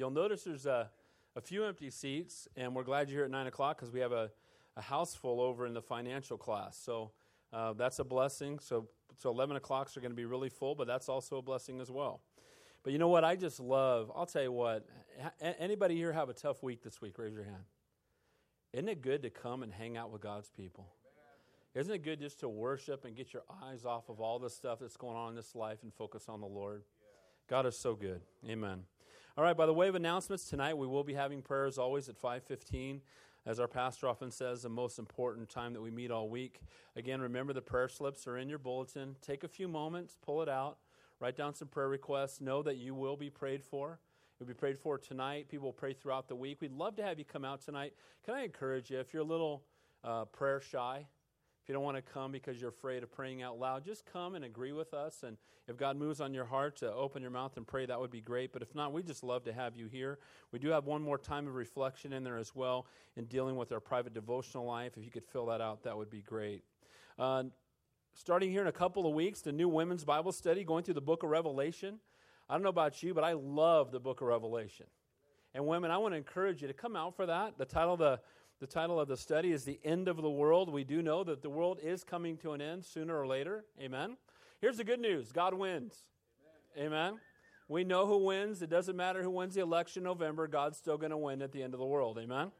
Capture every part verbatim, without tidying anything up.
you'll notice there's a, a few empty seats, and we're glad you're here at nine o'clock because we have a, a house full over in the financial class. So uh, that's a blessing. So so eleven o'clocks are going to be really full, but that's also a blessing as well. But you know what? I just love, I'll tell you what, anybody here have a tough week this week? Raise your hand. Isn't it good to come and hang out with God's people? Isn't it good just to worship and get your eyes off of all the stuff that's going on in this life and focus on the Lord? God is so good. Amen. All right, by the way of announcements, tonight we will be having prayers always at five fifteen. As our pastor often says, the most important time that we meet all week. Again, remember the prayer slips are in your bulletin. Take a few moments, pull it out. Write down some prayer requests. Know that you will be prayed for. You'll be prayed for tonight. People will pray throughout the week. We'd love to have you come out tonight. Can I encourage you, if you're a little uh, prayer shy, if you don't want to come because you're afraid of praying out loud, just come and agree with us. And if God moves on your heart to open your mouth and pray, that would be great. But if not, we'd just love to have you here. We do have one more time of reflection in there as well in dealing with our private devotional life. If you could fill that out, that would be great. Uh, Starting here in a couple of weeks, the new women's Bible study, going through the book of Revelation. I don't know about you, but I love the book of Revelation. And women, I want to encourage you to come out for that. The title of the, the title of the study is The End of the World. We do know that the world is coming to an end sooner or later. Amen. Here's the good news. God wins. Amen. Amen. We know who wins. It doesn't matter who wins the election in November. God's still going to win at the end of the world. Amen.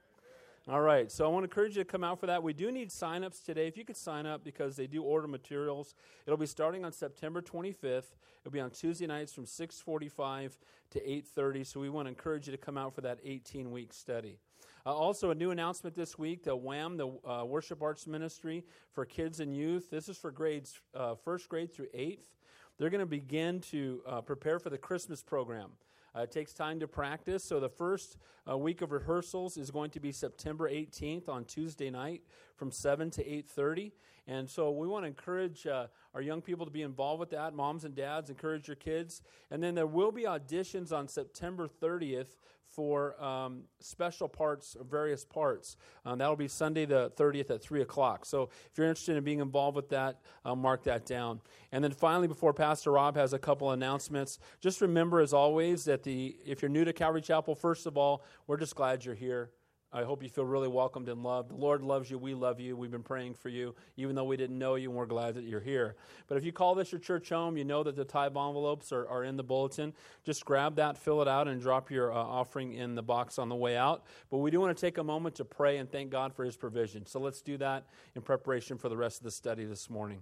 All right, so I want to encourage you to come out for that. We do need sign-ups today. If you could sign up, because they do order materials. It'll be starting on September twenty-fifth. It'll be on Tuesday nights from six forty-five to eight thirty, so we want to encourage you to come out for that eighteen-week study. Uh, also, a new announcement this week, the W A M, the uh, Worship Arts Ministry for Kids and Youth. This is for grades, uh, first grade through eighth. They're going to begin to uh, prepare for the Christmas program. Uh, it takes time to practice, so the first uh, week of rehearsals is going to be September eighteenth on Tuesday night from seven to eight thirty, and so we want to encourage uh, our young people to be involved with that. Moms and dads, encourage your kids. And then there will be auditions on September thirtieth for um, special parts, various parts. Um, that'll be Sunday the thirtieth at three o'clock. So if you're interested in being involved with that, uh, mark that down. And then finally, before Pastor Rob has a couple announcements, just remember as always that the if you're new to Calvary Chapel, first of all, we're just glad you're here. I hope you feel really welcomed and loved. The Lord loves you. We love you. We've been praying for you, even though we didn't know you, and we're glad that you're here. But if you call this your church home, you know that the tithe envelopes are, are in the bulletin. Just grab that, fill it out, and drop your uh, offering in the box on the way out. But we do want to take a moment to pray and thank God for his provision. So let's do that in preparation for the rest of the study this morning.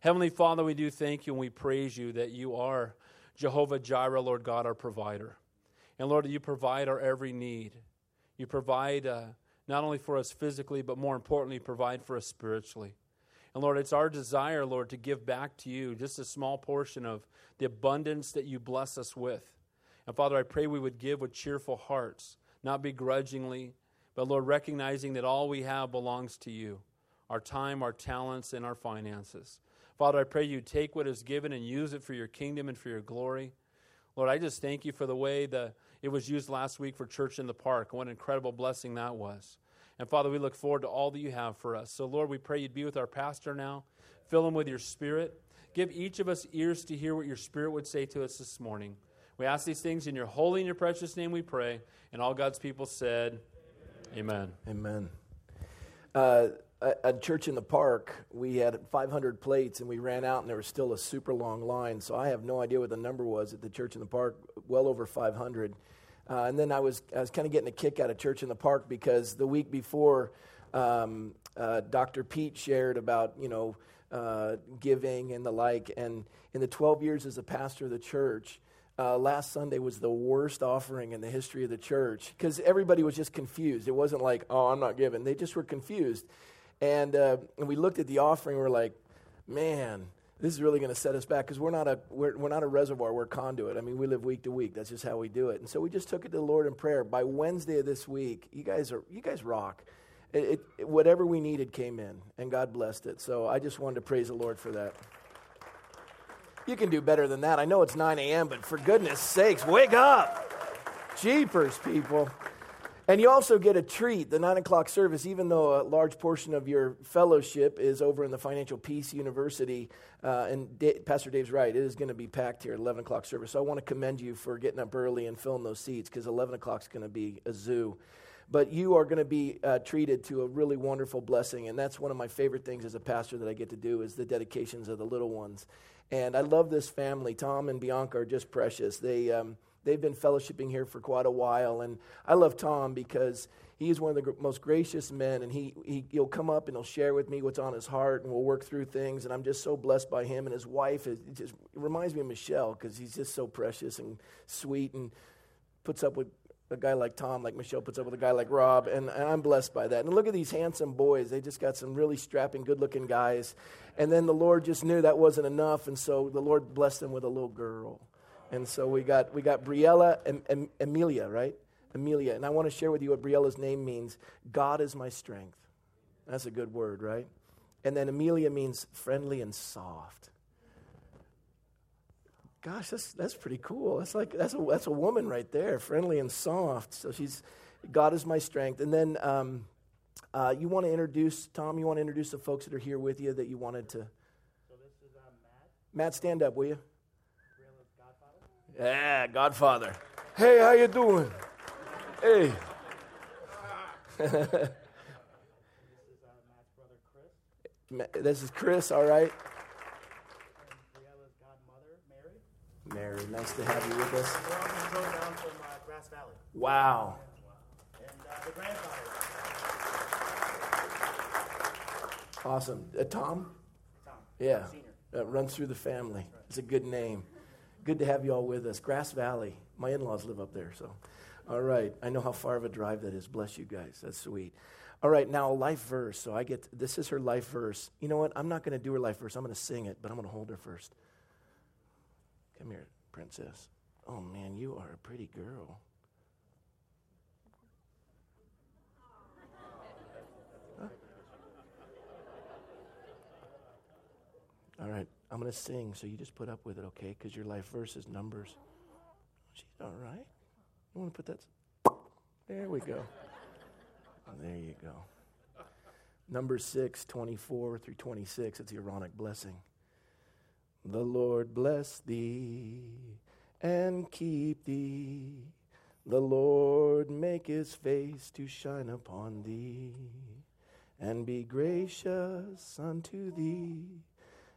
Heavenly Father, we do thank you and we praise you that you are Jehovah Jireh, Lord God, our provider. And Lord, you provide our every need. You provide uh, not only for us physically, but more importantly, provide for us spiritually. And Lord, it's our desire, Lord, to give back to you just a small portion of the abundance that you bless us with. And Father, I pray we would give with cheerful hearts, not begrudgingly, but Lord, recognizing that all we have belongs to you, our time, our talents, and our finances. Father, I pray you take what is given and use it for your kingdom and for your glory. Lord, I just thank you for the way the It was used last week for Church in the Park. What an incredible blessing that was. And Father, we look forward to all that you have for us. So Lord, we pray you'd be with our pastor now. Fill him with your spirit. Give each of us ears to hear what your spirit would say to us this morning. We ask these things in your holy and your precious name we pray. And all God's people said, amen. Amen. Uh, at Church in the Park, we had five hundred plates, and we ran out, and there was still a super long line. So I have no idea what the number was at the Church in the Park, well over five hundred. Uh, and then I was I was kind of getting a kick out of Church in the Park because the week before, um, uh, Doctor Pete shared about, you know, uh, giving and the like. And in the twelve years as a pastor of the church, uh, last Sunday was the worst offering in the history of the church because everybody was just confused. It wasn't like, oh, I'm not giving. They just were confused. And, uh, and we looked at the offering. We're like, man, this is really going to set us back because we're not a we're, we're not a reservoir. We're a conduit. I mean, we live week to week. That's just how we do it. And so we just took it to the Lord in prayer. By Wednesday of this week, you guys are you guys rock. It, it, it, whatever we needed came in, and God blessed it. So I just wanted to praise the Lord for that. You can do better than that. I know it's nine a.m., but for goodness sakes, wake up, jeepers, people. And you also get a treat, the nine o'clock service, even though a large portion of your fellowship is over in the Financial Peace University. Uh, and D- Pastor Dave's right, it is going to be packed here at eleven o'clock service. So I want to commend you for getting up early and filling those seats, because eleven o'clock is going to be a zoo. But you are going to be uh, treated to a really wonderful blessing. And that's one of my favorite things as a pastor that I get to do, is the dedications of the little ones. And I love this family. Tom and Bianca are just precious. They... Um, They've been fellowshipping here for quite a while, and I love Tom because he is one of the gr- most gracious men, and he, he, he'll come up and he'll share with me what's on his heart, and we'll work through things, and I'm just so blessed by him, and his wife is, it just it reminds me of Michelle, because he's just so precious and sweet and puts up with a guy like Tom, like Michelle puts up with a guy like Rob, and, and I'm blessed by that. And look at these handsome boys. They just got some really strapping, good-looking guys, and then the Lord just knew that wasn't enough, and so the Lord blessed them with a little girl. And so we got we got Briella and, and Amelia, right? Amelia. And I want to share with you what Briella's name means. God is my strength. That's a good word, right? And then Amelia means friendly and soft. Gosh, that's that's pretty cool. That's like that's a that's a woman right there, friendly and soft. So she's God is my strength. And then um, uh, you want to introduce Tom. You want to introduce the folks that are here with you that you wanted to. So this is uh, Matt. Matt, stand up, will you? Yeah, Godfather. Hey, how you doing? Hey. This is uh, Matt's brother, Chris. This is Chris, all right. And Briella's godmother, Mary. Mary, nice to have you with us. We're all going to go down from uh, Grass Valley. Wow. And uh, the grandfather. Awesome. Uh, Tom? Tom. Yeah. Senior. Uh, runs through the family. Right. It's a good name. Good to have you all with us. Grass Valley. My in-laws live up there, so. All right. I know how far of a drive that is. Bless you guys. That's sweet. All right. Now, life verse. So I get, to, this is her life verse. You know what? I'm not going to do her life verse. I'm going to sing it, but I'm going to hold her first. Come here, princess. Oh, man, you are a pretty girl. Huh? All right. I'm going to sing, so you just put up with it, okay? Because your life verse is Numbers. She's all right. You want to put that? There we go. Oh, there you go. Numbers six, twenty-four through twenty-six. It's the Aaronic Blessing. The Lord bless thee and keep thee. The Lord make his face to shine upon thee and be gracious unto thee.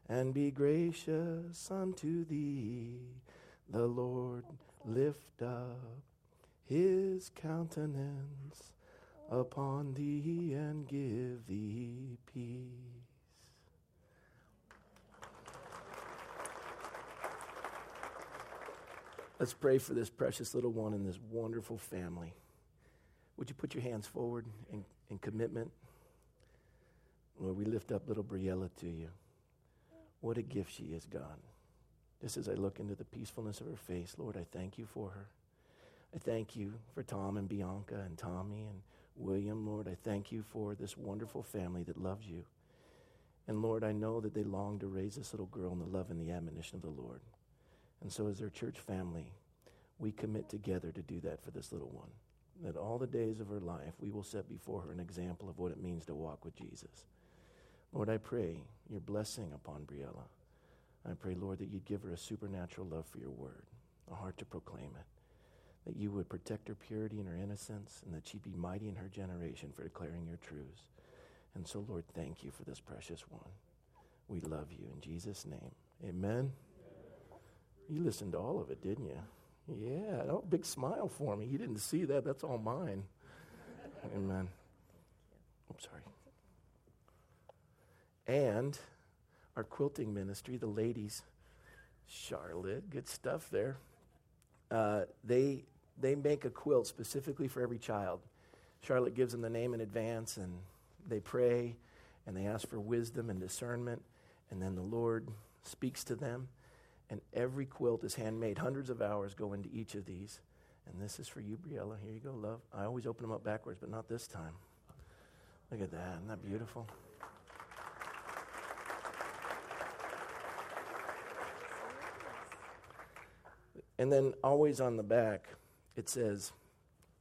And be gracious unto thee. The Lord lift up his countenance upon thee and give thee peace. Let's pray for this precious little one and this wonderful family. Would you put your hands forward in, in commitment? Lord, we lift up little Briella to you. What a gift she is, God. Just as I look into the peacefulness of her face, Lord, I thank you for her. I thank you for Tom and Bianca and Tommy and William, Lord. I thank you for this wonderful family that loves you. And, Lord, I know that they long to raise this little girl in the love and the admonition of the Lord. And so as their church family, we commit together to do that for this little one, that all the days of her life we will set before her an example of what it means to walk with Jesus. Lord, I pray your blessing upon Briella. I pray, Lord, that you'd give her a supernatural love for your word, a heart to proclaim it, that you would protect her purity and her innocence, and that she'd be mighty in her generation for declaring your truths. And so, Lord, thank you for this precious one. We love you in Jesus' name. Amen. You listened to all of it, didn't you? Yeah, oh, big smile for me. You didn't see that. That's all mine. Amen. I'm sorry. And our quilting ministry, the ladies, Charlotte, good stuff there. Uh, they they make a quilt specifically for every child. Charlotte gives them the name in advance, and they pray, and they ask for wisdom and discernment, and then the Lord speaks to them, and every quilt is handmade. Hundreds of hours go into each of these, and this is for you, Briella. Here you go, love. I always open them up backwards, but not this time. Look at that. Isn't that beautiful? And then always on the back, it says,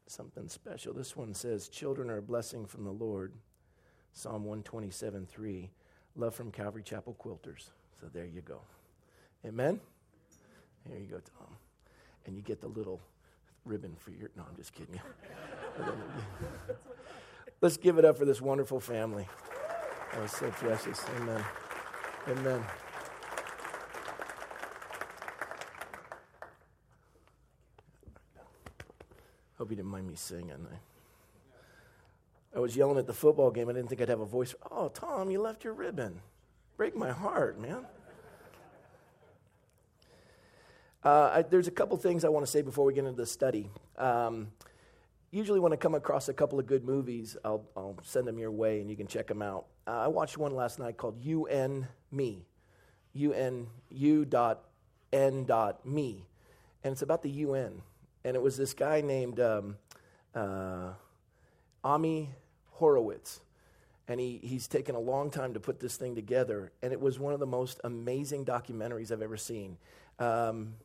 something special. This one says, children are a blessing from the Lord. Psalm one twenty-seven three, love from Calvary Chapel Quilters. So there you go. Amen? Here you go, Tom. And you get the little ribbon for your, no, I'm just kidding. Let's give it up for this wonderful family. That was so precious. Amen. Amen. Hope you didn't mind me singing. I, I was yelling at the football game. I didn't think I'd have a voice. Oh, Tom, you left your ribbon. Break my heart, man. Uh, I, there's a couple things I want to say before we get into the study. Um, usually when I come across a couple of good movies, I'll, I'll send them your way and you can check them out. Uh, I watched one last night called You and Me, U N U dot N dot me, and it's about the U N, and it was this guy named um, uh, Ami Horowitz, and he, he's taken a long time to put this thing together, and it was one of the most amazing documentaries I've ever seen. Um,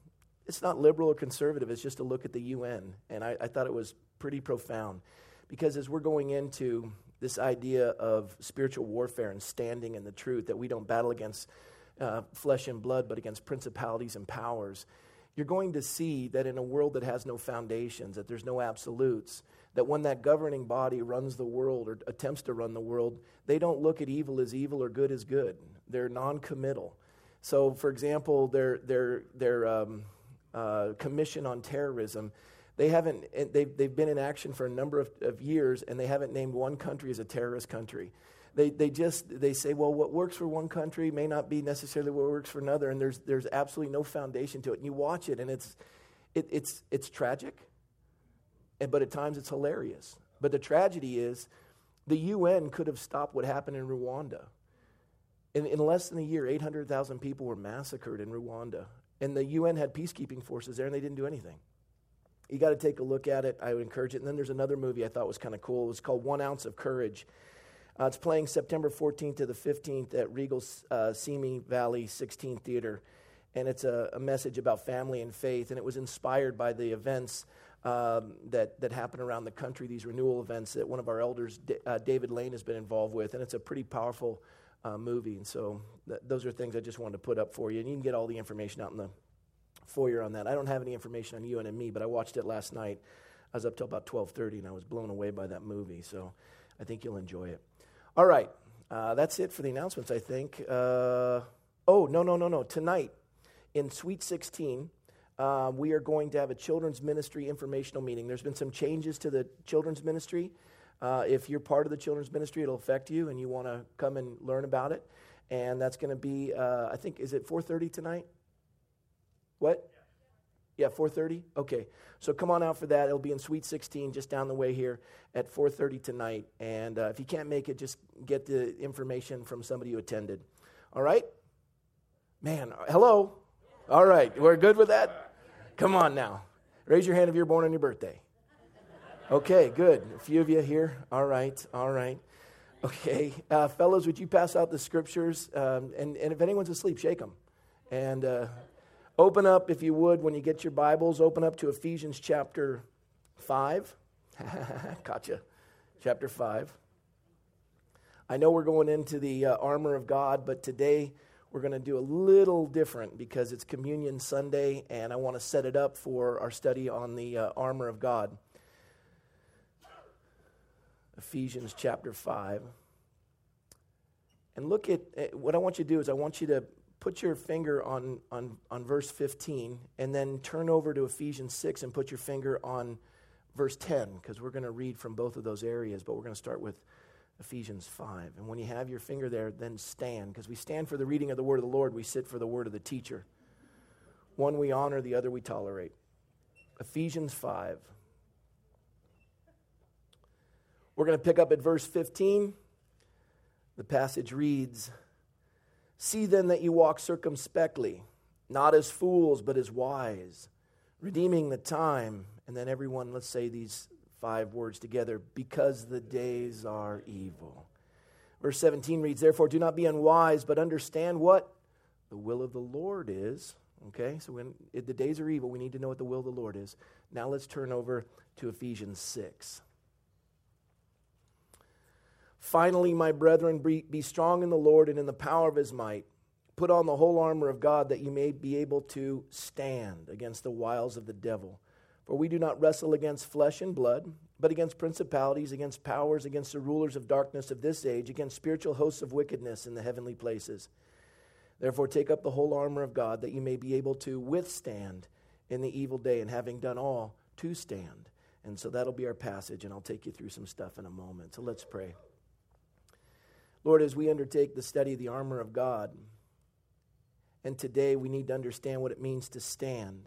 It's not liberal or conservative. It's just a look at the U N. And I, I thought it was pretty profound because as we're going into this idea of spiritual warfare and standing in the truth, that we don't battle against uh, flesh and blood, but against principalities and powers, you're going to see that in a world that has no foundations, that there's no absolutes, that when that governing body runs the world or attempts to run the world, they don't look at evil as evil or good as good. They're non-committal. So, for example, they're... they're, they're um, Uh, Commission on Terrorism, they haven't, they've, they've been in action for a number of, of years, and they haven't named one country as a terrorist country. They they just, they say, well, what works for one country may not be necessarily what works for another, and there's there's absolutely no foundation to it. And you watch it, and it's it, it's it's tragic, and but at times it's hilarious. But the tragedy is the U N could have stopped what happened in Rwanda. In, in less than a year, eight hundred thousand people were massacred in Rwanda. And the U N had peacekeeping forces there, and they didn't do anything. You got to take a look at it. I would encourage it. And then there's another movie I thought was kind of cool. It was called One Ounce of Courage. Uh, it's playing September fourteenth to the fifteenth at Regal's uh, Simi Valley sixteenth Theater. And it's a, a message about family and faith. And it was inspired by the events um, that, that happen around the country, these renewal events that one of our elders, D- uh, David Lane, has been involved with. And it's a pretty powerful Uh, movie, and so th- those are things I just wanted to put up for you, and you can get all the information out in the foyer on that. I don't have any information on you and me, but I watched it last night. I was up till about twelve thirty, and I was blown away by that movie, so I think you'll enjoy it. All right, uh, that's it for the announcements, I think. Uh, oh, no, no, no, no. Tonight, in Suite sixteen, uh, we are going to have a children's ministry informational meeting. There's been some changes to the children's ministry. Uh, if you're part of the children's ministry, it'll affect you, and you want to come and learn about it. And that's going to be, uh, I think, is it four thirty tonight? What? Yeah, four thirty? Okay. So come on out for that. It'll be in Suite sixteen, just down the way here at four thirty tonight. And uh, if you can't make it, just get the information from somebody who attended. All right? Man, hello? All right. We're good with that? Come on now. Raise your hand if you're born on your birthday. Okay, good. A few of you here. All right, all right. Okay. Uh, fellows, would you pass out the scriptures? Um, and, and if anyone's asleep, shake them. And uh, open up, if you would, when you get your Bibles, open up to Ephesians chapter five. Gotcha. Chapter five. I know we're going into the uh, armor of God, but today we're going to do a little different because it's Communion Sunday, and I want to set it up for our study on the uh, armor of God. Ephesians chapter five. And look at, what I want you to do is I want you to put your finger on, on, on verse fifteen and then turn over to Ephesians six and put your finger on verse ten because we're going to read from both of those areas, but we're going to start with Ephesians five. And when you have your finger there, then stand because we stand for the reading of the word of the Lord. We sit for the word of the teacher. One we honor, the other we tolerate. Ephesians five. We're going to pick up at verse fifteen. The passage reads, "See then that you walk circumspectly, not as fools, but as wise, redeeming the time." And then everyone, let's say these five words together, "because the days are evil." Verse seventeen reads, "Therefore do not be unwise, but understand what the will of the Lord is." Okay, so when if the days are evil, we need to know what the will of the Lord is. Now let's turn over to Ephesians six. Finally, my brethren, be strong in the Lord and in the power of his might. Put on the whole armor of God that you may be able to stand against the wiles of the devil. For we do not wrestle against flesh and blood, but against principalities, against powers, against the rulers of darkness of this age, against spiritual hosts of wickedness in the heavenly places. Therefore, take up the whole armor of God that you may be able to withstand in the evil day, and having done all, to stand. And so that'll be our passage, and I'll take you through some stuff in a moment. So let's pray. Lord, as we undertake the study of the armor of God, and today we need to understand what it means to stand,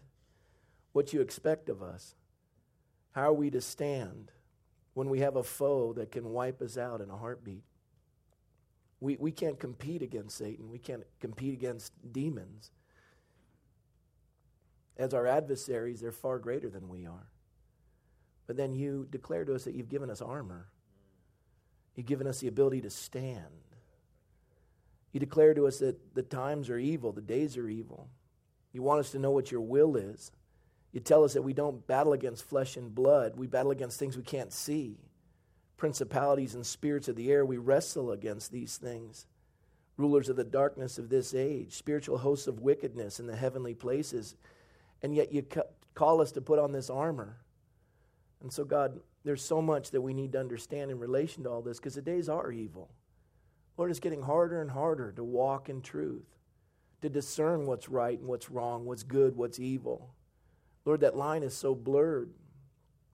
what you expect of us. How are we to stand when we have a foe that can wipe us out in a heartbeat? We we can't compete against Satan. We can't compete against demons. As our adversaries, they're far greater than we are. But then you declare to us that you've given us armor. You've given us the ability to stand. You declare to us that the times are evil, the days are evil. You want us to know what your will is. You tell us that we don't battle against flesh and blood. We battle against things we can't see. Principalities and spirits of the air, we wrestle against these things. Rulers of the darkness of this age, spiritual hosts of wickedness in the heavenly places. And yet you call us to put on this armor. And so, God, there's so much that we need to understand in relation to all this, because the days are evil. Lord, it's getting harder and harder to walk in truth, to discern what's right and what's wrong, what's good, what's evil. Lord, that line is so blurred.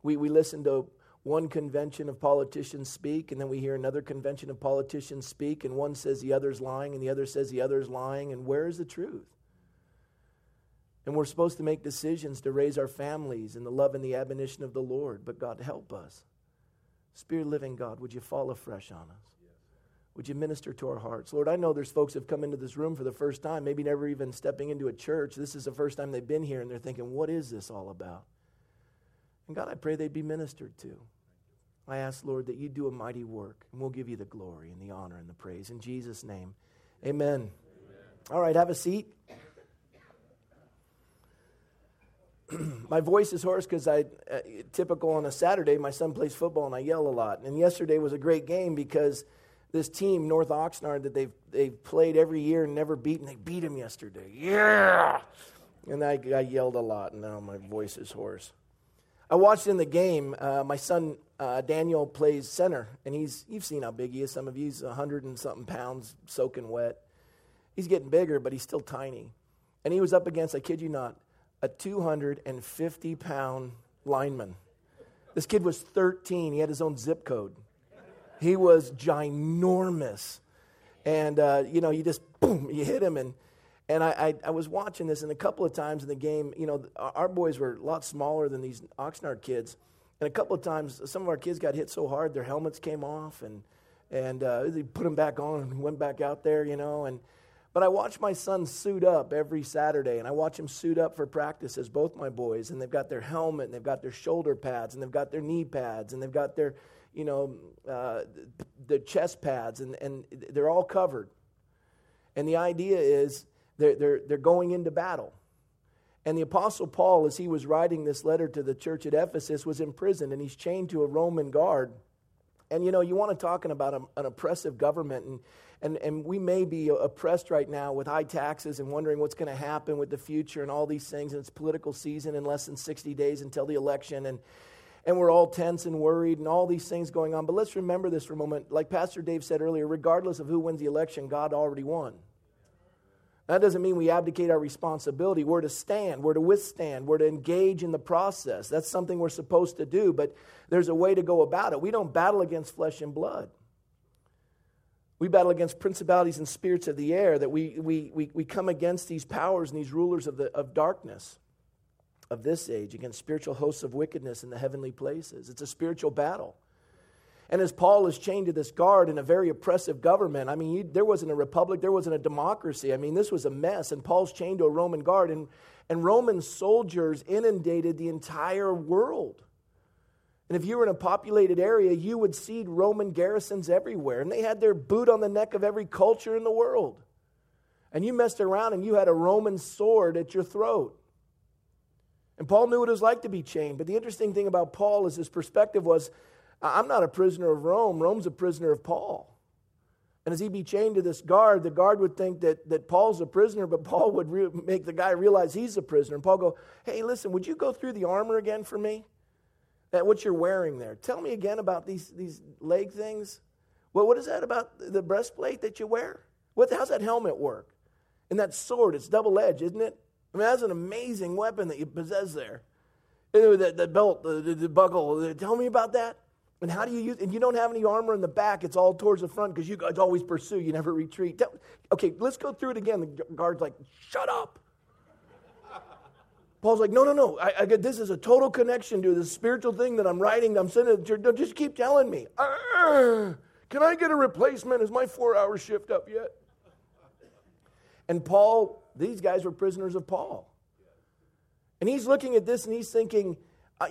We, we listen to one convention of politicians speak, and then we hear another convention of politicians speak, and one says the other's lying, and the other says the other's lying, and where is the truth? And we're supposed to make decisions to raise our families in the love and the admonition of the Lord, but God, help us. Spirit of living God, would you fall afresh on us? Would you minister to our hearts? Lord, I know there's folks who have come into this room for the first time, maybe never even stepping into a church. This is the first time they've been here, and they're thinking, what is this all about? And God, I pray they'd be ministered to. I ask, Lord, that you do a mighty work, and we'll give you the glory and the honor and the praise. In Jesus' name, amen. Amen. All right, have a seat. My voice is hoarse because I, uh, typical on a Saturday, my son plays football and I yell a lot. And yesterday was a great game because this team, North Oxnard, that they've, they've played every year and never beaten, they beat him yesterday. Yeah! And I, I yelled a lot, and now my voice is hoarse. I watched in the game, uh, my son uh, Daniel plays center, and he's you've seen how big he is. Some of you, he's one hundred and something pounds, soaking wet. He's getting bigger, but he's still tiny. And he was up against, I kid you not, a two hundred fifty pound lineman. This kid was thirteen. He had his own zip code. He was ginormous. And, uh, you know, you just, boom, you hit him, and And I, I, I was watching this, and a couple of times in the game, you know, our boys were a lot smaller than these Oxnard kids. And a couple of times, some of our kids got hit so hard, their helmets came off, and and uh, they put them back on and went back out there, you know. And but I watch my son suit up every Saturday, and I watch him suit up for practices, both my boys. And they've got their helmet, and they've got their shoulder pads, and they've got their knee pads, and they've got their, you know, uh, their chest pads, and, and they're all covered. And the idea is, They're, they're, they're going into battle. And the Apostle Paul, as he was writing this letter to the church at Ephesus, was in prison, and he's chained to a Roman guard. And, you know, you want to talk about a, an oppressive government, and, and, and we may be oppressed right now with high taxes and wondering what's going to happen with the future and all these things, and it's political season in less than sixty days until the election, and and we're all tense and worried and all these things going on. But let's remember this for a moment. Like Pastor Dave said earlier, regardless of who wins the election, God already won. That doesn't mean we abdicate our responsibility. We're to stand. We're to withstand. We're to engage in the process. That's something we're supposed to do, but there's a way to go about it. We don't battle against flesh and blood. We battle against principalities and spirits of the air, that we we we, we come against these powers and these rulers of the of darkness of this age, against spiritual hosts of wickedness in the heavenly places. It's a spiritual battle. And as Paul is chained to this guard in a very oppressive government, I mean, you, there wasn't a republic, there wasn't a democracy. I mean, this was a mess, and Paul's chained to a Roman guard, and, and Roman soldiers inundated the entire world. And if you were in a populated area, you would see Roman garrisons everywhere, and they had their boot on the neck of every culture in the world. and you messed around and you had a Roman sword at your throat. And Paul knew what it was like to be chained. But the interesting thing about Paul is his perspective was, I'm not a prisoner of Rome. Rome's a prisoner of Paul. And as he'd be chained to this guard, the guard would think that, that Paul's a prisoner, but Paul would re- make the guy realize he's a prisoner. And Paul go, hey, listen, would you go through the armor again for me? That what you're wearing there. Tell me again about these, these leg things. Well, what is that about the breastplate that you wear? What, how's that helmet work? And that sword, it's double-edged, isn't it? I mean, that's an amazing weapon that you possess there. The, the belt, the, the, the buckle, tell me about that. And how do you use, and you don't have any armor in the back, it's all towards the front because you guys always pursue, you never retreat. Tell, okay, let's go through it again. The guard's like, shut up. Paul's like, no, no, no, I, I get, this is a total connection to this spiritual thing that I'm writing, I'm sending it to your, just keep telling me. Arr, can I get a replacement? Is my four-hour shift up yet? And Paul, these guys were prisoners of Paul. And he's looking at this and he's thinking,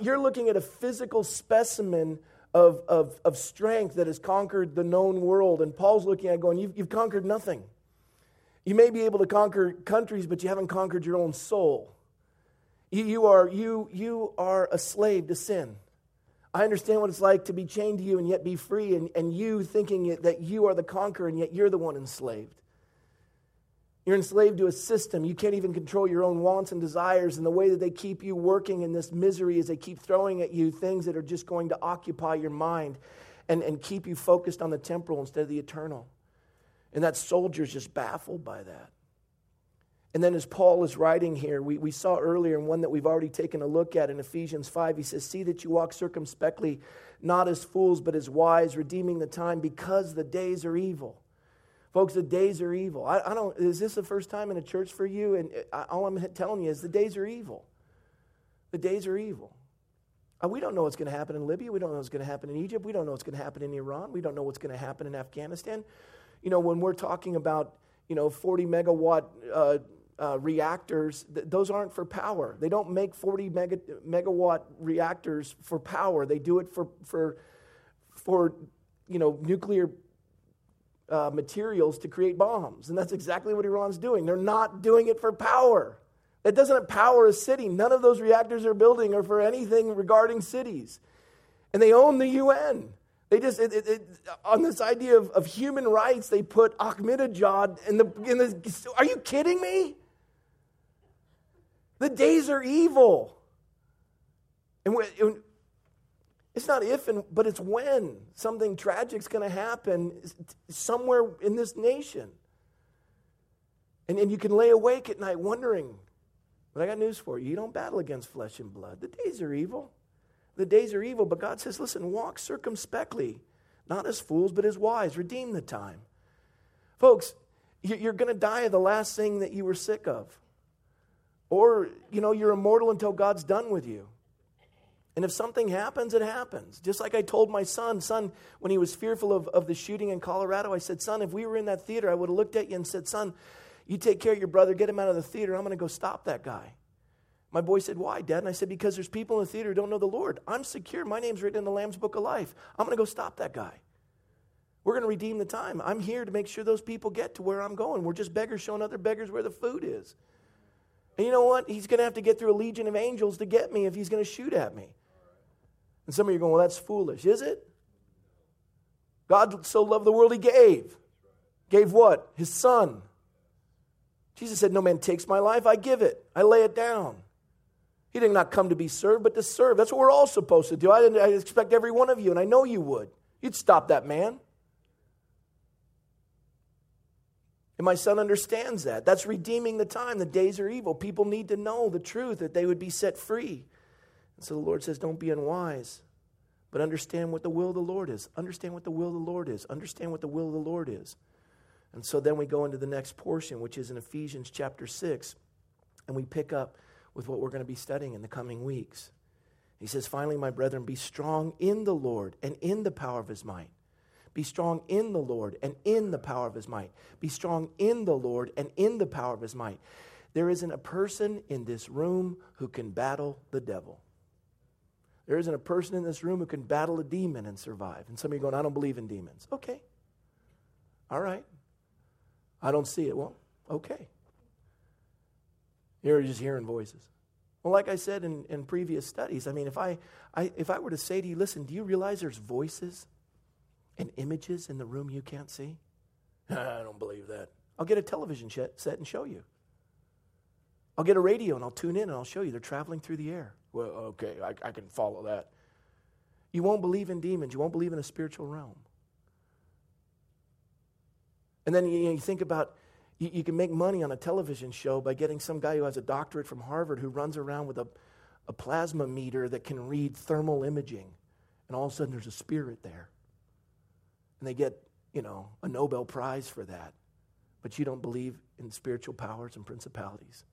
you're looking at a physical specimen of, of, of strength that has conquered the known world. And Paul's looking at it going, you've, you've conquered nothing. You may be able to conquer countries, but you haven't conquered your own soul. You, you, are, you, you are a slave to sin. I understand what it's like to be chained to you and yet be free, and, and you thinking that you are the conqueror and yet you're the one enslaved. You're enslaved to a system. You can't even control your own wants and desires, and the way that they keep you working in this misery is they keep throwing at you things that are just going to occupy your mind and, and keep you focused on the temporal instead of the eternal. And that soldier's just baffled by that. And then as Paul is writing here, we, we saw earlier, and one that we've already taken a look at in Ephesians five, he says, see that you walk circumspectly, not as fools but as wise, redeeming the time because the days are evil. Folks, the days are evil. I, I don't. Is this the first time in a church for you? And I, all I'm telling you is the days are evil. The days are evil. We don't know what's going to happen in Libya. We don't know what's going to happen in Egypt. We don't know what's going to happen in Iran. We don't know what's going to happen in Afghanistan. You know, when we're talking about, you know, forty megawatt uh, uh, reactors, th- those aren't for power. They don't make forty mega, megawatt reactors for power. They do it for for for you know nuclear Uh, materials to create bombs. And that's exactly what Iran's doing. They're not doing it for power. It doesn't power a city. None of those reactors they're building are for anything regarding cities. And they own the U N. They just, it, it, it, on this idea of, of human rights, they put Ahmadinejad in the, in the, are you kidding me? The days are evil. And we, it, It's not if, and but it's when something tragic's going to happen somewhere in this nation. And, and you can lay awake at night wondering, but I got news for you. You don't battle against flesh and blood. The days are evil. The days are evil, but God says, listen, walk circumspectly, not as fools, but as wise. Redeem the time. Folks, you're going to die of the last thing that you were sick of. Or, you know, you're immortal until God's done with you. And if something happens, it happens. Just like I told my son, son, when he was fearful of, of the shooting in Colorado, I said, son, if we were in that theater, I would have looked at you and said, son, you take care of your brother, get him out of the theater, I'm going to go stop that guy. My boy said, why, Dad? And I said, because there's people in the theater who don't know the Lord. I'm secure. My name's written in the Lamb's Book of Life. I'm going to go stop that guy. We're going to redeem the time. I'm here to make sure those people get to where I'm going. We're just beggars showing other beggars where the food is. And you know what? He's going to have to get through a legion of angels to get me if he's going to shoot at me. And some of you are going, well, that's foolish. Is it? God so loved the world, he gave. Gave what? His son. Jesus said, no man takes my life, I give it. I lay it down. He did not come to be served, but to serve. That's what we're all supposed to do. I, I expect every one of you, and I know you would. You'd stop that man. And my son understands that. That's redeeming the time. The days are evil. People need to know the truth that they would be set free. And so the Lord says, don't be unwise, but understand what the will of the Lord is. Understand what the will of the Lord is. Understand what the will of the Lord is. And so then we go into the next portion, which is in Ephesians chapter six, and we pick up with what we're going to be studying in the coming weeks. He says, finally, my brethren, be strong in the Lord and in the power of his might. Be strong in the Lord and in the power of his might. Be strong in the Lord and in the power of his might. There isn't a person in this room who can battle the devil. There isn't a person in this room who can battle a demon and survive. And some of you are going, I don't believe in demons. Okay. All right. I don't see it. Well, okay. You're just hearing voices. Well, like I said in, in previous studies, I mean, if I, I if I were to say to you, listen, do you realize there's voices and images in the room you can't see? I don't believe that. I'll get a television set and show you. I'll get a radio and I'll tune in and I'll show you. They're traveling through the air. Well, okay, I, I can follow that. You won't believe in demons. You won't believe in a spiritual realm. And then you, you think about, you, you can make money on a television show by getting some guy who has a doctorate from Harvard who runs around with a, a plasma meter that can read thermal imaging. And all of a sudden there's a spirit there. And they get, you know, a Nobel Prize for that. But you don't believe in spiritual powers and principalities.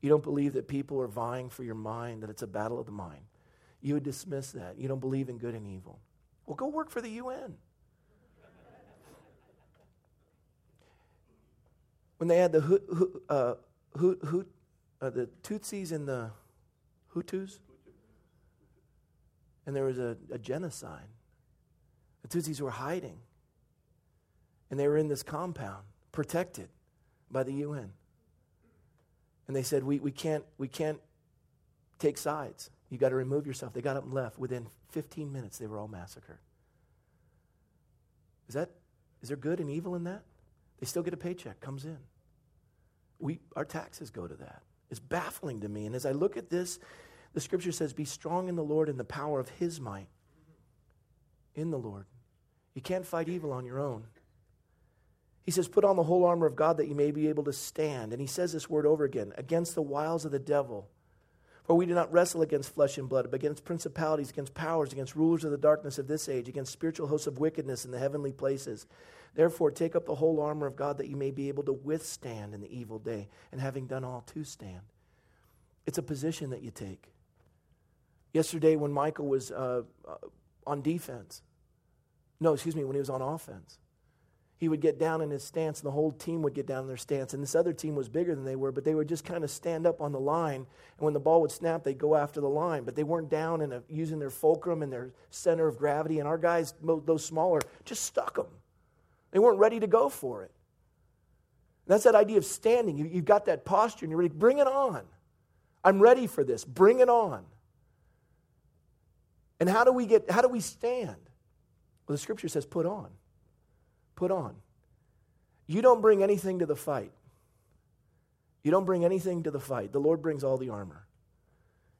You don't believe that people are vying for your mind, that it's a battle of the mind. You would dismiss that. You don't believe in good and evil. Well, go work for the U N. When they had the H- H- uh, H- H- uh, the Tutsis and the Hutus, and there was a, a genocide. The Tutsis were hiding, and they were in this compound, protected by the U N. And they said, we, we can't we can't take sides. You got to remove yourself. They got up and left. Within fifteen minutes, they were all massacred. Is that is there good and evil in that? They still get a paycheck, comes in. We our taxes go to that. It's baffling to me. And as I look at this, the scripture says, be strong in the Lord and the power of his might. In the Lord. You can't fight evil on your own. He says, put on the whole armor of God that you may be able to stand. And he says this word over again, against the wiles of the devil. For we do not wrestle against flesh and blood, but against principalities, against powers, against rulers of the darkness of this age, against spiritual hosts of wickedness in the heavenly places. Therefore, take up the whole armor of God that you may be able to withstand in the evil day, and having done all to stand. It's a position that you take. Yesterday when Michael was uh, on defense, no, excuse me, when he was on offense, he would get down in his stance, and the whole team would get down in their stance. And this other team was bigger than they were, but they would just kind of stand up on the line. And when the ball would snap, they'd go after the line. But they weren't down and using their fulcrum and their center of gravity. And our guys, those smaller, just stuck them. They weren't ready to go for it. And that's that idea of standing. You've got that posture, and you're ready. Bring it on. I'm ready for this. Bring it on. And how do we get? How do we stand? Well, the scripture says, put on. Put on. You don't bring anything to the fight. You don't bring anything to the fight. The Lord brings all the armor.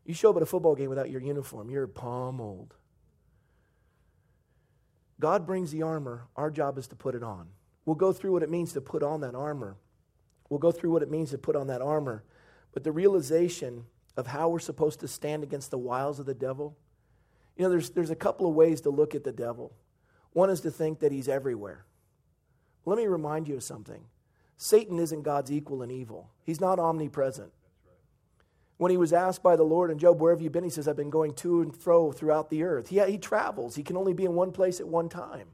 You show up at a football game without your uniform, you're pummeled. God brings the armor. Our job is to put it on. We'll go through what it means to put on that armor. We'll go through what it means to put on that armor. But the realization of how we're supposed to stand against the wiles of the devil, you know, there's, there's a couple of ways to look at the devil. One is to think that he's everywhere. Let me remind you of something. Satan isn't God's equal in evil. He's not omnipresent. When he was asked by the Lord and Job, where have you been? He says, I've been going to and fro throughout the earth. He, he travels. He can only be in one place at one time.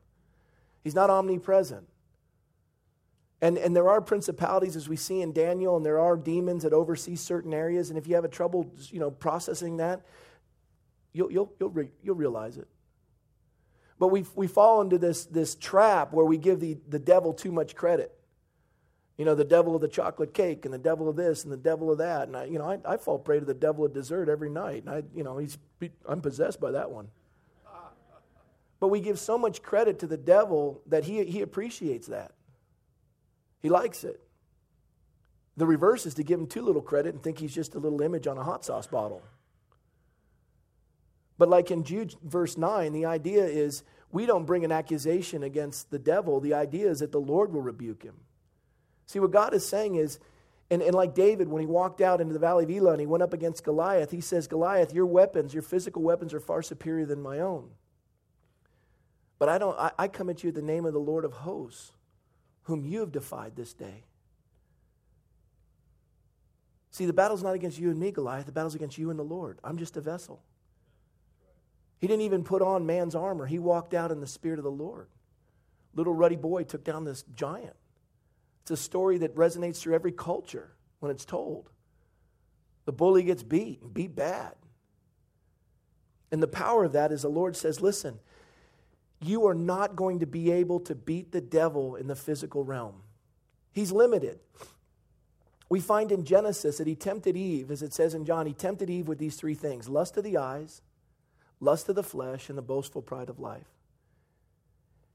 He's not omnipresent. And, and there are principalities, as we see in Daniel, and there are demons that oversee certain areas. And if you have a trouble, you know, processing that, you'll, you'll, you'll, re, you'll realize it. But we we fall into this, this trap where we give the, the devil too much credit. You know, the devil of the chocolate cake and the devil of this and the devil of that. And, I, you know, I, I fall prey to the devil of dessert every night. And, I, you know, he's I'm possessed by that one. But we give so much credit to the devil that he he appreciates that. He likes it. The reverse is to give him too little credit and think he's just a little image on a hot sauce bottle. But like in Jude verse nine, the idea is we don't bring an accusation against the devil. The idea is that the Lord will rebuke him. See, what God is saying is, and, and like David, when he walked out into the Valley of Elah and he went up against Goliath, he says, Goliath, your weapons, your physical weapons are far superior than my own. But I don't. I, I come at you in the name of the Lord of hosts, whom you have defied this day. See, the battle's not against you and me, Goliath. The battle's against you and the Lord. I'm just a vessel. He didn't even put on man's armor. He walked out in the Spirit of the Lord. Little ruddy boy took down this giant. It's a story that resonates through every culture when it's told. The bully gets beat and beat bad. And the power of that is the Lord says, listen, you are not going to be able to beat the devil in the physical realm. He's limited. We find in Genesis that he tempted Eve, as it says in John, he tempted Eve with these three things: lust of the eyes, lust of the flesh, and the boastful pride of life.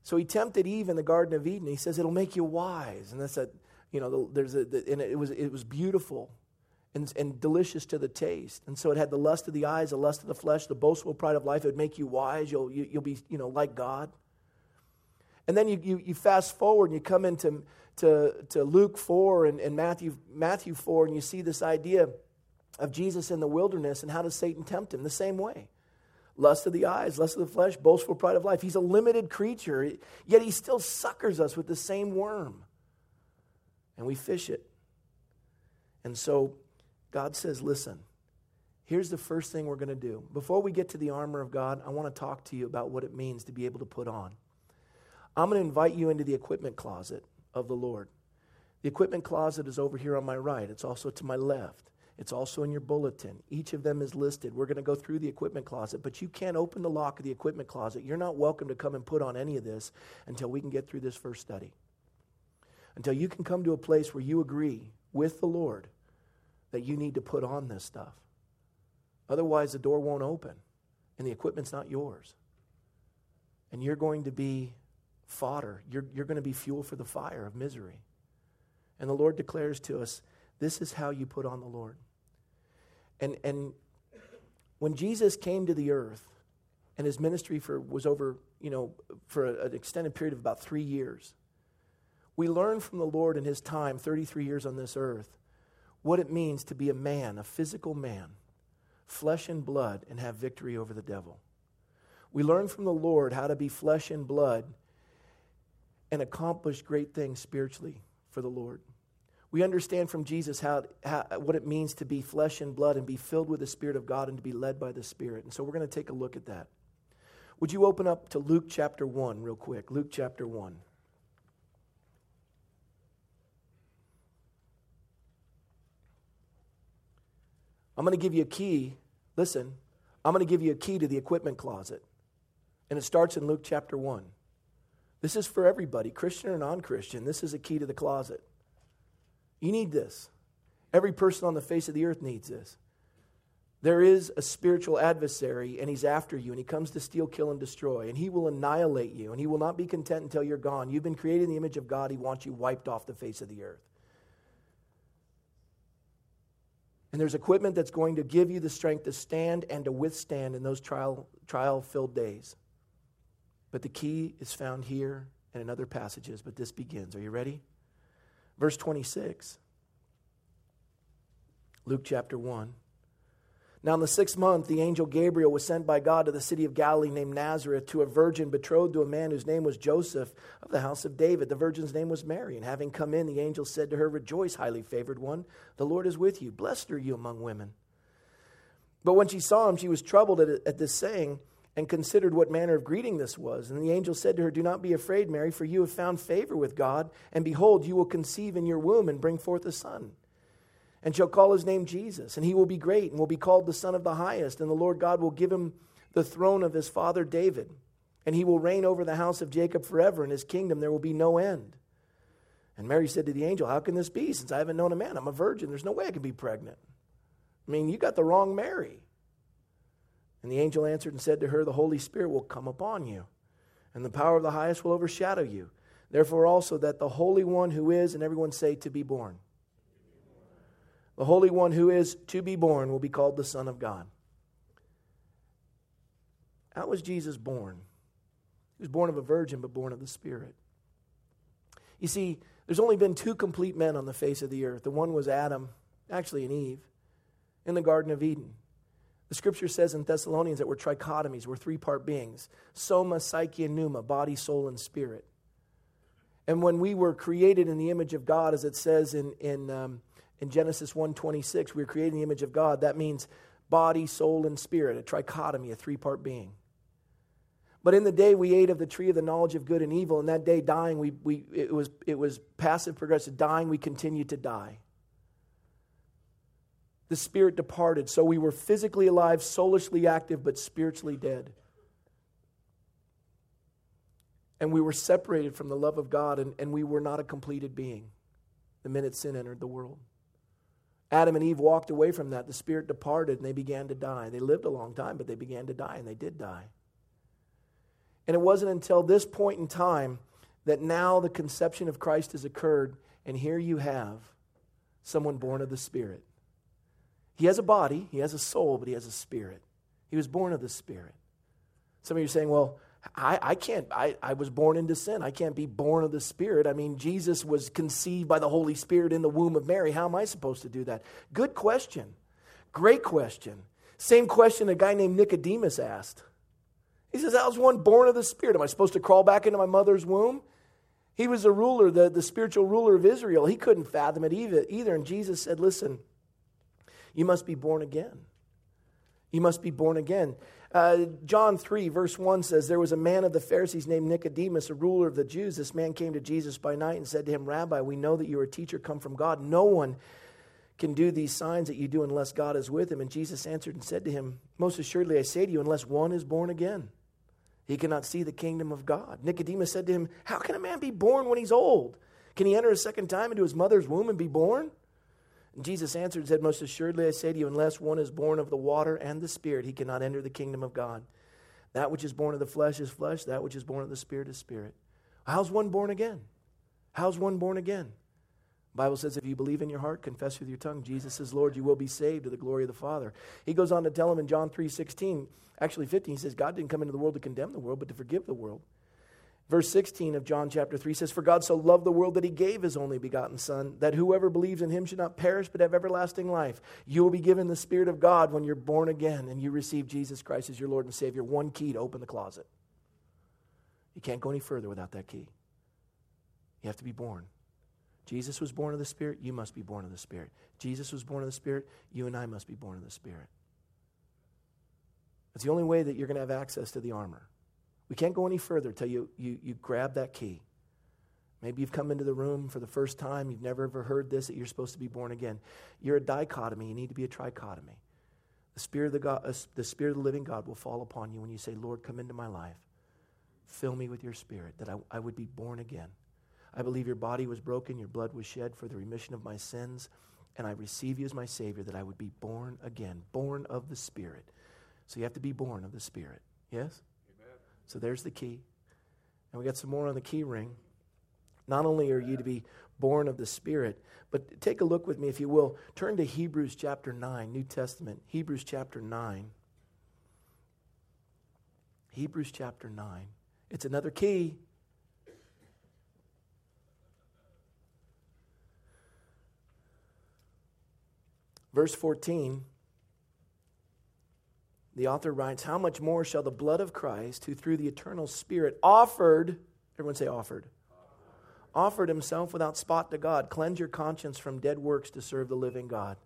So he tempted Eve in the Garden of Eden. He says, it'll make you wise. And that's a, you know, there's a, the, and it was, it was beautiful and, and delicious to the taste. And so it had the lust of the eyes, the lust of the flesh, the boastful pride of life. It would make you wise. You'll, you, you'll be, you know, like God. And then you, you, you fast forward and you come into to, to Luke four and, and Matthew, Matthew four, and you see this idea of Jesus in the wilderness, and how does Satan tempt him? The same way. Lust of the eyes, lust of the flesh, boastful pride of life. He's a limited creature, yet he still suckers us with the same worm. And we fish it. And so God says, listen, here's the first thing we're going to do. Before we get to the armor of God, I want to talk to you about what it means to be able to put on. I'm going to invite you into the equipment closet of the Lord. The equipment closet is over here on my right. It's also to my left. It's also in your bulletin. Each of them is listed. We're going to go through the equipment closet, but you can't open the lock of the equipment closet. You're not welcome to come and put on any of this until we can get through this first study. Until you can come to a place where you agree with the Lord that you need to put on this stuff. Otherwise, the door won't open, and the equipment's not yours. And you're going to be fodder. You're, you're going to be fuel for the fire of misery. And the Lord declares to us, this is how you put on the Lord. And and when Jesus came to the earth, and his ministry for was over, you know, for a, an extended period of about three years, we learn from the Lord in his time, thirty-three years on this earth, what it means to be a man, a physical man, flesh and blood, and have victory over the devil. We learn from the Lord how to be flesh and blood and accomplish great things spiritually for the Lord. We understand from Jesus how, how what it means to be flesh and blood and be filled with the Spirit of God and to be led by the Spirit. And so we're going to take a look at that. Would you open up to Luke chapter one real quick? Luke chapter one. I'm going to give you a key. Listen, I'm going to give you a key to the equipment closet. And it starts in Luke chapter one. This is for everybody, Christian or non-Christian. This is a key to the closet. You need this. Every person on the face of the earth needs this. There is a spiritual adversary, and he's after you, and he comes to steal, kill, and destroy, and he will annihilate you, and he will not be content until you're gone. You've been created in the image of God. He wants you wiped off the face of the earth. And there's equipment that's going to give you the strength to stand and to withstand in those trial, trial-filled days. But the key is found here and in other passages, but this begins. Are you ready? Verse twenty-six, Luke chapter one. Now in the sixth month, the angel Gabriel was sent by God to the city of Galilee named Nazareth, to a virgin betrothed to a man whose name was Joseph, of the house of David. The virgin's name was Mary. And having come in, the angel said to her, "Rejoice, highly favored one. The Lord is with you. Blessed are you among women." But when she saw him, she was troubled at, at this saying, and considered what manner of greeting this was. And the angel said to her, "Do not be afraid, Mary, for you have found favor with God. And behold, you will conceive in your womb and bring forth a son, and shall call his name Jesus. And he will be great and will be called the Son of the Highest. And the Lord God will give him the throne of his father David. And he will reign over the house of Jacob forever. And his kingdom there will be no end." And Mary said to the angel, "How can this be, since I haven't known a man? I'm a virgin. There's no way I can be pregnant. I mean, you got the wrong Mary." And the angel answered and said to her, "The Holy Spirit will come upon you, and the power of the highest will overshadow you. Therefore also that the Holy One who is," and everyone say, "to be born." The Holy One who is to be born will be called the Son of God. How was Jesus born? He was born of a virgin, but born of the Spirit. You see, there's only been two complete men on the face of the earth. The one was Adam, actually and Eve, in the Garden of Eden. The scripture says in Thessalonians that we're trichotomies, we're three-part beings: soma, psyche, and pneuma, body, soul, and spirit. And when we were created in the image of God, as it says in, in, um, in Genesis one twenty-six, we were created in the image of God. That means body, soul, and spirit, a trichotomy, a three-part being. But in the day we ate of the tree of the knowledge of good and evil, and that day dying, we, we it was it was passive progressive. Dying, we continued to die. The spirit departed, so we were physically alive, soulishly active, but spiritually dead. And we were separated from the love of God, and, and we were not a completed being the minute sin entered the world. Adam and Eve walked away from that. The spirit departed and they began to die. They lived a long time, but they began to die, and they did die. And it wasn't until this point in time that now the conception of Christ has occurred, and here you have someone born of the Spirit. He has a body, he has a soul, but he has a spirit. He was born of the Spirit. Some of you are saying, well, I, I can't, I, I was born into sin. I can't be born of the Spirit. I mean, Jesus was conceived by the Holy Spirit in the womb of Mary. How am I supposed to do that? Good question. Great question. Same question a guy named Nicodemus asked. He says, I was one born of the Spirit. Am I supposed to crawl back into my mother's womb? He was a ruler, the, the spiritual ruler of Israel. He couldn't fathom it either. And Jesus said, listen, you must be born again. You must be born again. Uh, John three, verse one says, there was a man of the Pharisees named Nicodemus, a ruler of the Jews. This man came to Jesus by night and said to him, Rabbi, we know that you are a teacher come from God. No one can do these signs that you do unless God is with him. And Jesus answered and said to him, most assuredly I say to you, unless one is born again, he cannot see the kingdom of God. Nicodemus said to him, how can a man be born when he's old? Can he enter a second time into his mother's womb and be born? And Jesus answered and said, most assuredly I say to you, unless one is born of the water and the Spirit, he cannot enter the kingdom of God. That which is born of the flesh is flesh. That which is born of the Spirit is spirit. How's one born again? How's one born again? The Bible says, if you believe in your heart, confess with your tongue, Jesus is Lord, you will be saved to the glory of the Father. He goes on to tell him in John three sixteen, actually fifteen, he says, God didn't come into the world to condemn the world, but to forgive the world. Verse sixteen of John chapter three says, for God so loved the world that he gave his only begotten Son, that whoever believes in him should not perish but have everlasting life. You will be given the Spirit of God when you're born again and you receive Jesus Christ as your Lord and Savior. One key to open the closet. You can't go any further without that key. You have to be born. Jesus was born of the Spirit. You must be born of the Spirit. Jesus was born of the Spirit. You and I must be born of the Spirit. It's the only way that you're going to have access to the armor. We can't go any further until you, you, you grab that key. Maybe you've come into the room for the first time. You've never ever heard this, that you're supposed to be born again. You're a dichotomy. You need to be a trichotomy. The Spirit of the, God, uh, the Spirit of the living God will fall upon you when you say, Lord, come into my life. Fill me with your Spirit, that I, I would be born again. I believe your body was broken, your blood was shed for the remission of my sins, and I receive you as my Savior, that I would be born again, born of the Spirit. So you have to be born of the Spirit. Yes? So there's the key. And we got some more on the key ring. Not only are you to be born of the Spirit, but take a look with me, if you will. Turn to Hebrews chapter nine, New Testament. Hebrews chapter nine. Hebrews chapter nine. It's another key. Verse fourteen. The author writes, how much more shall the blood of Christ, who through the eternal Spirit offered, everyone say offered, offered himself without spot to God, cleanse your conscience from dead works to serve the living God.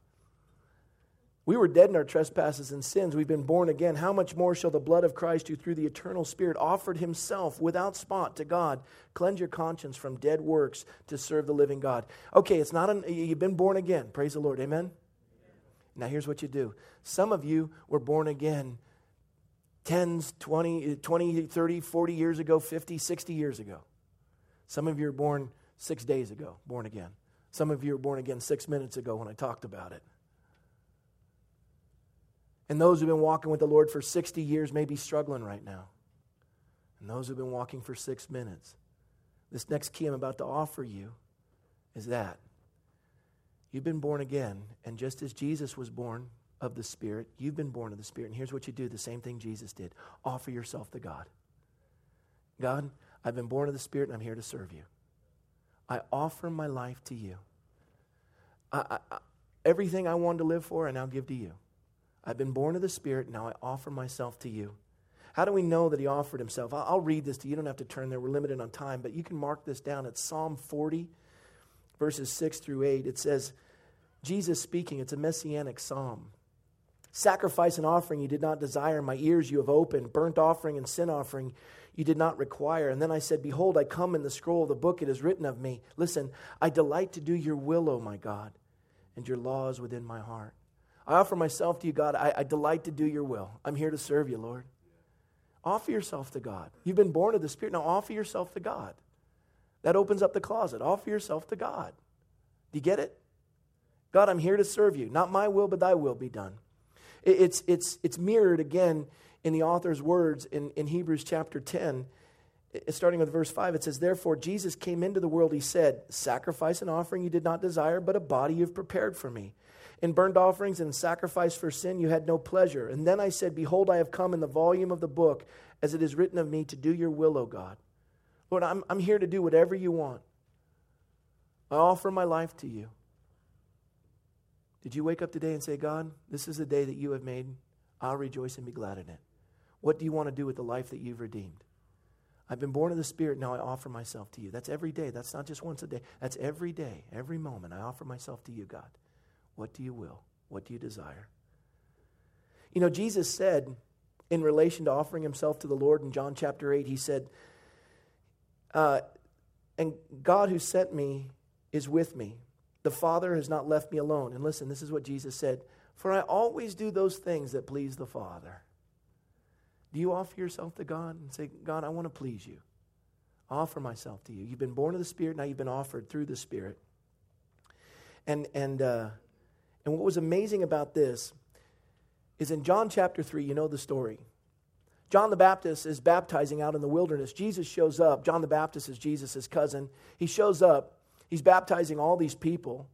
We were dead in our trespasses and sins. We've been born again. How much more shall the blood of Christ, who through the eternal Spirit offered himself without spot to God, cleanse your conscience from dead works to serve the living God. Okay, it's not an, you've been born again. Praise the Lord. Amen. Now here's what you do. Some of you were born again ten, twenty, thirty, forty years ago, fifty, sixty years ago. Some of you were born six days ago, born again. Some of you were born again six minutes ago when I talked about it. And those who've been walking with the Lord for sixty years may be struggling right now. And those who've been walking for six minutes. This next key I'm about to offer you is that. You've been born again, and just as Jesus was born of the Spirit, you've been born of the Spirit. And here's what you do, the same thing Jesus did. Offer yourself to God. God, I've been born of the Spirit, and I'm here to serve you. I offer my life to you. I, I, I, everything I wanted to live for, I now give to you. I've been born of the Spirit, now I offer myself to you. How do we know that he offered himself? I'll, I'll read this to you. You don't have to turn there. We're limited on time, but you can mark this down. It's Psalm forty, verses six through eight. It says, Jesus speaking, it's a messianic psalm. Sacrifice and offering you did not desire, my ears you have opened, burnt offering and sin offering you did not require. And then I said, behold, I come in the scroll of the book, it is written of me. Listen, I delight to do your will, O my God, and your law is within my heart. I offer myself to you, God. I, I delight to do your will. I'm here to serve you, Lord. Offer yourself to God. You've been born of the Spirit, now offer yourself to God. That opens up the closet. Offer yourself to God. Do you get it? God, I'm here to serve you. Not my will, but thy will be done. It's, it's, it's mirrored again in the author's words in, in Hebrews chapter ten, starting with verse five. It says, therefore, Jesus came into the world. He said, sacrifice and offering you did not desire, but a body you've prepared for me. In burnt offerings and sacrifice for sin, you had no pleasure. And then I said, behold, I have come in the volume of the book, as it is written of me, to do your will, O God. Lord, I'm, I'm here to do whatever you want. I offer my life to you. Did you wake up today and say, God, this is the day that you have made. I'll rejoice and be glad in it. What do you want to do with the life that you've redeemed? I've been born of the Spirit, now I offer myself to you. That's every day. That's not just once a day. That's every day, every moment. I offer myself to you, God. What do you will? What do you desire? You know, Jesus said in relation to offering himself to the Lord in John chapter eight, he said, uh, and God who sent me is with me. The Father has not left me alone. And listen, this is what Jesus said, for I always do those things that please the Father. Do you offer yourself to God and say, God, I want to please you. I offer myself to you. You've been born of the Spirit, now you've been offered through the Spirit. And, and, uh, And what was amazing about this is in John chapter three, you know the story. John the Baptist is baptizing out in the wilderness. Jesus shows up. John the Baptist is Jesus' cousin. He shows up. He's baptizing all these people.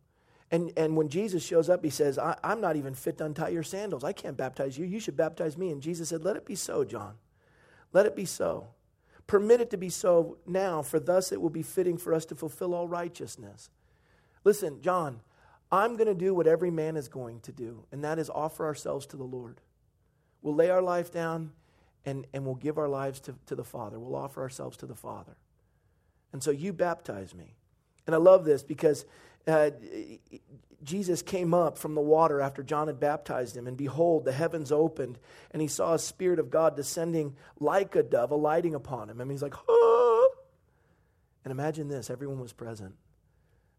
And, and when Jesus shows up, he says, I, I'm not even fit to untie your sandals. I can't baptize you. You should baptize me. And Jesus said, let it be so, John. Let it be so. Permit it to be so now, for thus it will be fitting for us to fulfill all righteousness. Listen, John, I'm going to do what every man is going to do, and that is offer ourselves to the Lord. We'll lay our life down, and, and we'll give our lives to, to the Father. We'll offer ourselves to the Father. And so you baptize me. And I love this because uh, Jesus came up from the water after John had baptized him, and behold, the heavens opened, and he saw a Spirit of God descending like a dove, alighting upon him. And he's like, ah! And imagine this, everyone was present.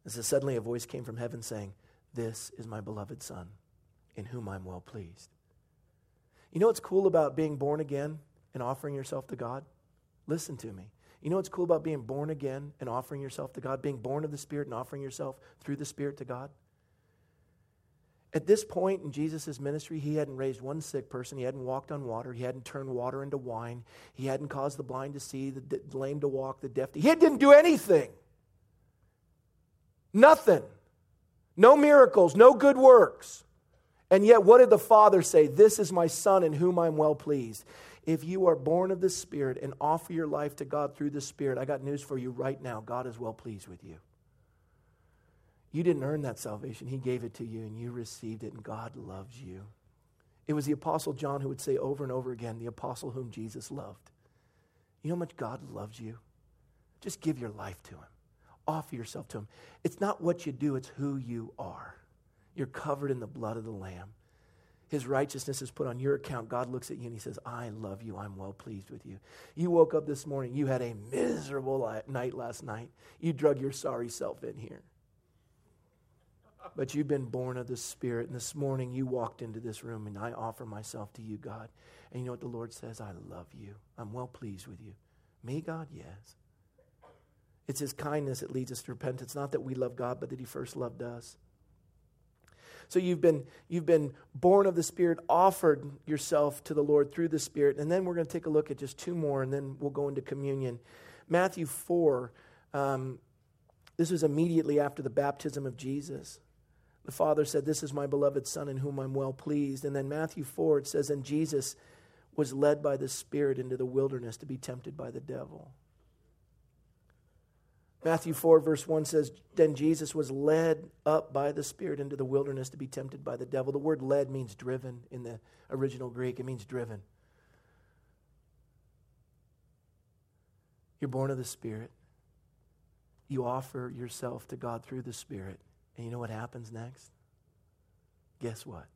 And so suddenly a voice came from heaven saying, this is my beloved Son, in whom I'm well pleased. You know what's cool about being born again and offering yourself to God? Listen to me. You know what's cool about being born again and offering yourself to God? Being born of the Spirit and offering yourself through the Spirit to God? At this point in Jesus' ministry, he hadn't raised one sick person. He hadn't walked on water. He hadn't turned water into wine. He hadn't caused the blind to see, the lame to walk, the deaf to hear. He didn't do anything. Nothing. No miracles, no good works. And yet, what did the Father say? This is my Son in whom I'm well pleased. If you are born of the Spirit and offer your life to God through the Spirit, I got news for you right now. God is well pleased with you. You didn't earn that salvation. He gave it to you and you received it, and God loves you. It was the Apostle John who would say over and over again, the apostle whom Jesus loved. You know how much God loves you? Just give your life to him. Offer yourself to him. It's not what you do, it's who you are. You're covered in the blood of the Lamb. His righteousness is put on your account. God looks at you and he says, I love you. I'm well pleased with you. You woke up this morning. You had a miserable night last night. You drug your sorry self in here. But you've been born of the Spirit. And this morning you walked into this room, and I offer myself to you, God. And you know what the Lord says? I love you. I'm well pleased with you. Me, God? Yes. It's his kindness that leads us to repentance. Not that we love God, but that he first loved us. So you've been, you've been born of the Spirit, offered yourself to the Lord through the Spirit. And then we're going to take a look at just two more, and then we'll go into communion. Matthew four, um, this was immediately after the baptism of Jesus. The Father said, this is my beloved Son in whom I'm well pleased. And then Matthew four, it says, and Jesus was led by the Spirit into the wilderness to be tempted by the devil. Matthew four, verse one says, then Jesus was led up by the Spirit into the wilderness to be tempted by the devil. The word led means driven in the original Greek. It means driven. You're born of the Spirit. You offer yourself to God through the Spirit. And you know what happens next? Guess what?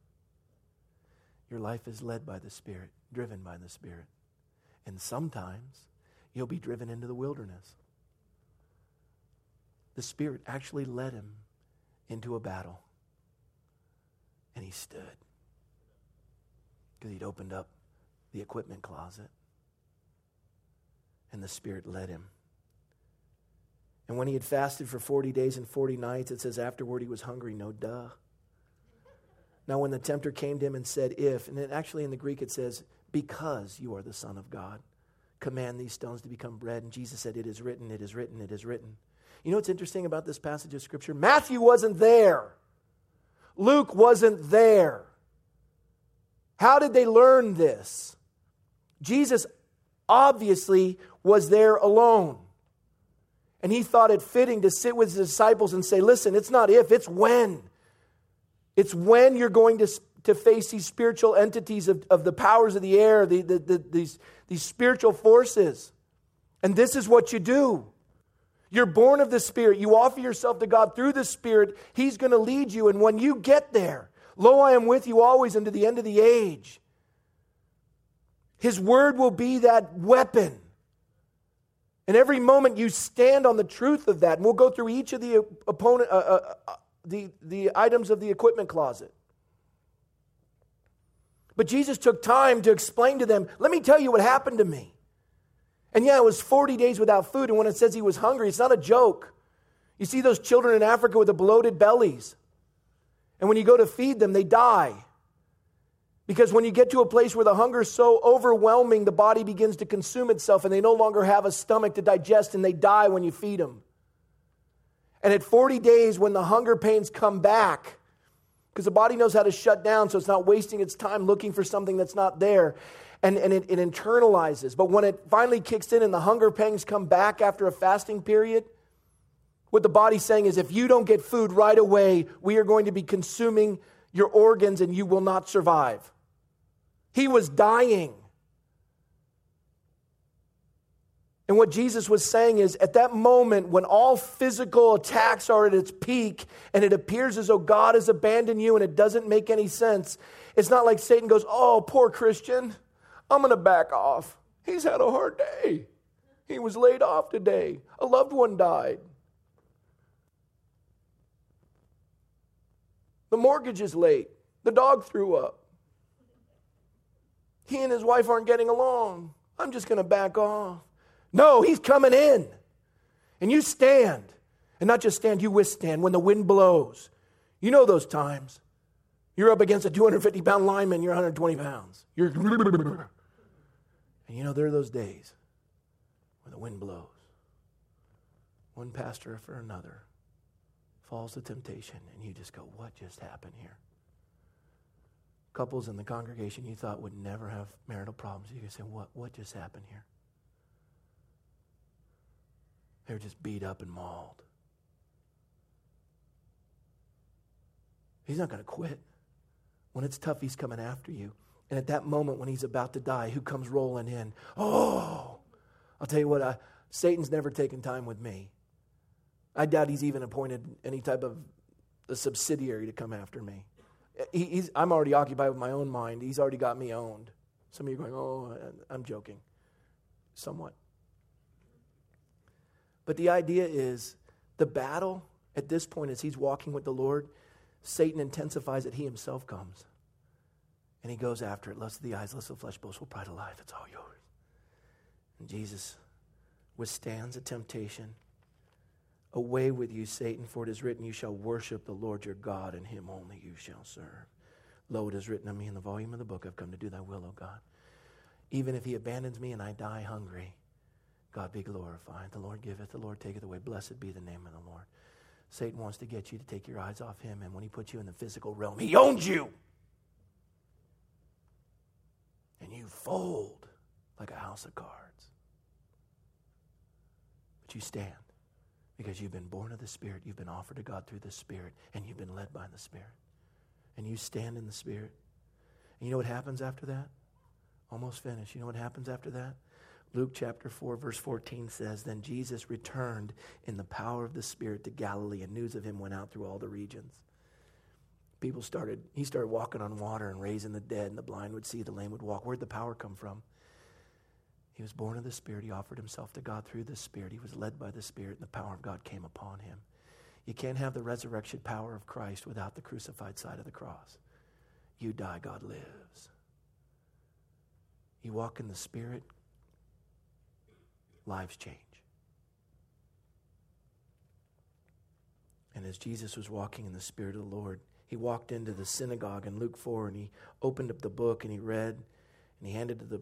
Your life is led by the Spirit, driven by the Spirit. And sometimes you'll be driven into the wilderness. The Spirit actually led him into a battle. And he stood. Because he'd opened up the equipment closet. And the Spirit led him. And when he had fasted for forty days and forty nights, it says afterward he was hungry. No duh. Now when the tempter came to him and said, if, and then actually in the Greek it says, because you are the Son of God, command these stones to become bread. And Jesus said, it is written, it is written, it is written. You know what's interesting about this passage of Scripture? Matthew wasn't there. Luke wasn't there. How did they learn this? Jesus obviously was there alone. And he thought it fitting to sit with his disciples and say, listen, it's not if, it's when. It's when you're going to, to face these spiritual entities of, of the powers of the air, the, the, the, these, these spiritual forces. And this is what you do. You're born of the Spirit. You offer yourself to God through the Spirit. He's going to lead you. And when you get there, lo, I am with you always unto the end of the age. His word will be that weapon. And every moment you stand on the truth of that. And we'll go through each of the opponent, uh, uh, uh, the, the items of the equipment closet. But Jesus took time to explain to them, let me tell you what happened to me. And yeah, it was forty days without food. And when it says he was hungry, it's not a joke. You see those children in Africa with the bloated bellies. And when you go to feed them, they die. Because when you get to a place where the hunger is so overwhelming, the body begins to consume itself and they no longer have a stomach to digest and they die when you feed them. And at forty days, when the hunger pains come back, because the body knows how to shut down so it's not wasting its time looking for something that's not there, and, and it, it internalizes. But when it finally kicks in and the hunger pangs come back after a fasting period, what the body's saying is if you don't get food right away, we are going to be consuming your organs and you will not survive. He was dying. And what Jesus was saying is, at that moment when all physical attacks are at its peak and it appears as though God has abandoned you and it doesn't make any sense, it's not like Satan goes, oh, poor Christian, I'm going to back off. He's had a hard day. He was laid off today. A loved one died. The mortgage is late. The dog threw up. He and his wife aren't getting along. I'm just going to back off. No, he's coming in. And you stand. And not just stand, you withstand when the wind blows. You know those times. You're up against a two hundred fifty pound lineman, you're one hundred twenty pounds. You're. And you know, there are those days when the wind blows. One pastor for another falls to temptation, and you just go, what just happened here? Couples in the congregation you thought would never have marital problems. You say, what, what just happened here? They were just beat up and mauled. He's not going to quit. When it's tough, he's coming after you. And at that moment when he's about to die, who comes rolling in? Oh, I'll tell you what, I, Satan's never taken time with me. I doubt he's even appointed any type of a subsidiary to come after me. He, he's, I'm already occupied with my own mind. He's already got me owned. Some of you are going, oh, I'm joking. Somewhat. But the idea is the battle at this point as he's walking with the Lord, Satan intensifies it. He himself comes. And he goes after it. Lust of the eyes, lust of the flesh, boastful pride of life. It's all yours. And Jesus withstands a temptation. Away with you, Satan, for it is written, you shall worship the Lord your God, and him only you shall serve. Lo, it is written of me in the volume of the book, I've come to do thy will, O God. Even if he abandons me and I die hungry, God be glorified. The Lord giveth, the Lord taketh away. Blessed be the name of the Lord. Satan wants to get you to take your eyes off him, and when he puts you in the physical realm, he owns you. And you fold like a house of cards. But you stand. Because you've been born of the Spirit, you've been offered to God through the Spirit, and you've been led by the Spirit. And you stand in the Spirit. And you know what happens after that? Almost finished. You know what happens after that? Luke chapter four, verse fourteen says, then Jesus returned in the power of the Spirit to Galilee, and news of him went out through all the regions. People started, he started walking on water and raising the dead, and the blind would see, the lame would walk. Where'd the power come from? He was born of the Spirit. He offered himself to God through the Spirit. He was led by the Spirit, and the power of God came upon him. You can't have the resurrection power of Christ without the crucified side of the cross. You die, God lives. You walk in the Spirit, lives change. And as Jesus was walking in the Spirit of the Lord, he walked into the synagogue in Luke four, and he opened up the book, and he read, and he handed to the,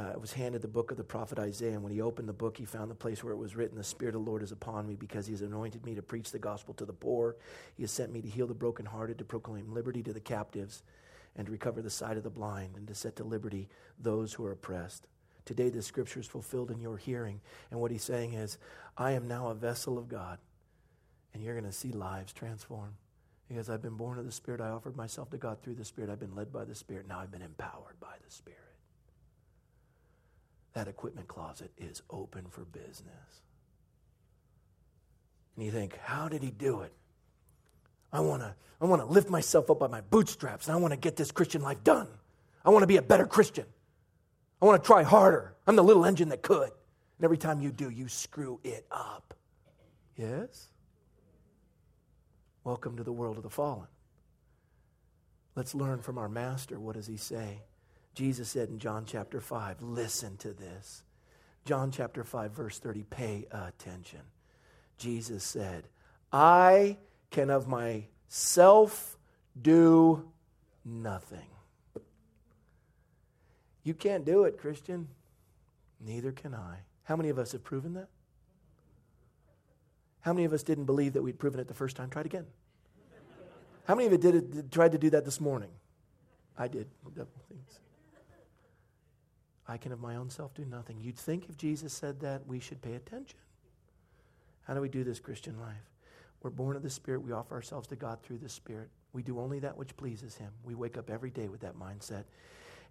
uh, was handed the book of the prophet Isaiah. And when he opened the book, he found the place where it was written, "The Spirit of the Lord is upon me, because he has anointed me to preach the gospel to the poor. He has sent me to heal the brokenhearted, to proclaim liberty to the captives, and to recover the sight of the blind, and to set to liberty those who are oppressed. Today the scripture is fulfilled in your hearing." And what he's saying is, I am now a vessel of God, and you're going to see lives transform. Because I've been born of the Spirit, I offered myself to God through the Spirit, I've been led by the Spirit, now I've been empowered by the Spirit. That equipment closet is open for business. And you think, how did he do it? I want to I want to lift myself up by my bootstraps, and I want to get this Christian life done. I want to be a better Christian. I want to try harder. I'm the little engine that could. And every time you do, you screw it up. Yes? Welcome to the world of the fallen. Let's learn from our master. What does he say? Jesus said in John chapter five, listen to this. John chapter five, verse thirty, pay attention. Jesus said, I can of myself do nothing. You can't do it, Christian. Neither can I. How many of us have proven that? How many of us didn't believe that we'd proven it the first time? Try it again. How many of you did it, did, tried to do that this morning? I did. I can of my own self do nothing. You'd think if Jesus said that, we should pay attention. How do we do this Christian life? We're born of the Spirit. We offer ourselves to God through the Spirit. We do only that which pleases Him. We wake up every day with that mindset.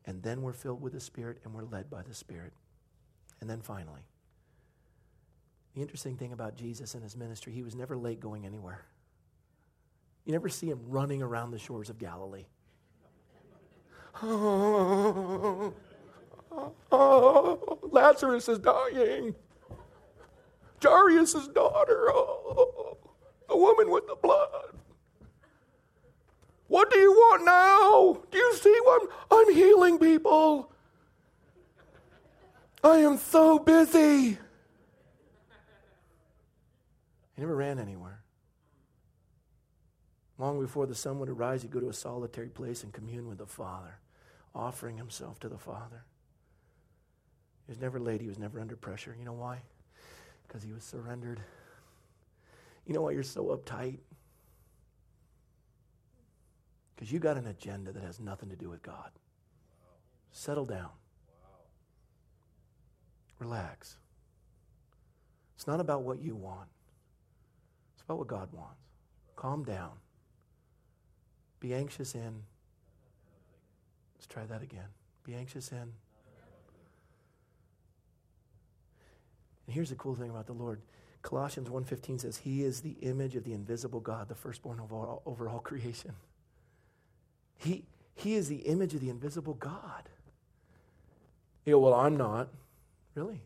And then we're filled with the Spirit, and we're led by the Spirit. And then finally, the interesting thing about Jesus and His ministry, He was never late going anywhere. You never see Him running around the shores of Galilee. Oh, oh, oh, Lazarus is dying. Jairus' daughter. Oh, the woman with the blood. What do you want now? Do you see what I'm, I'm healing people? I am so busy. He never ran anywhere. Long before the sun would arise, he'd go to a solitary place and commune with the Father, offering himself to the Father. He was never late. He was never under pressure. You know why? Because he was surrendered. You know why you're so uptight? Because you got an agenda that has nothing to do with God. Wow. Settle down. Wow. Relax. It's not about what you want. It's about what God wants. Calm down. Be anxious in. Let's try that again. Be anxious in. And here's the cool thing about the Lord. Colossians one fifteen says, He is the image of the invisible God, the firstborn of all, over all creation. He he is the image of the invisible God. You go, well, I'm not. Really?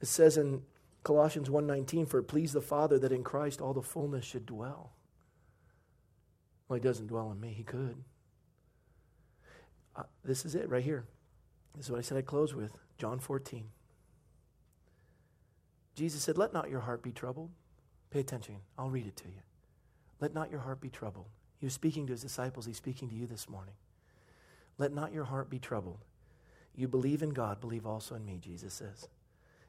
It says in Colossians one nineteen, for it pleased the Father that in Christ all the fullness should dwell. Well, he doesn't dwell in me. He could. Uh, this is it right here. This is what I said I close with. John fourteen. Jesus said, let not your heart be troubled. Pay attention. I'll read it to you. Let not your heart be troubled. He was speaking to his disciples. He's speaking to you this morning. Let not your heart be troubled. You believe in God, believe also in me, Jesus says.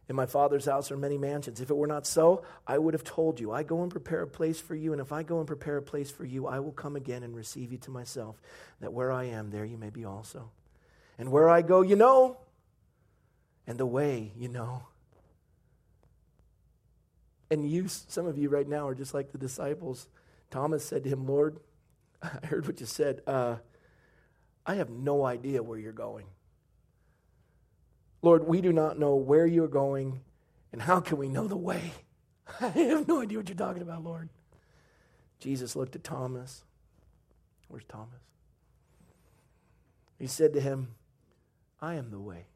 In my Father's house are many mansions. If it were not so, I would have told you. I go and prepare a place for you, and if I go and prepare a place for you, I will come again and receive you to myself, that where I am, there you may be also. And where I go, you know, and the way, you know. And you, some of you right now are just like the disciples. Thomas said to him, Lord, I heard what you said. Uh, I have no idea where you're going. Lord, we do not know where you're going, and how can we know the way? I have no idea what you're talking about, Lord. Jesus looked at Thomas. Where's Thomas? He said to him, I am the way,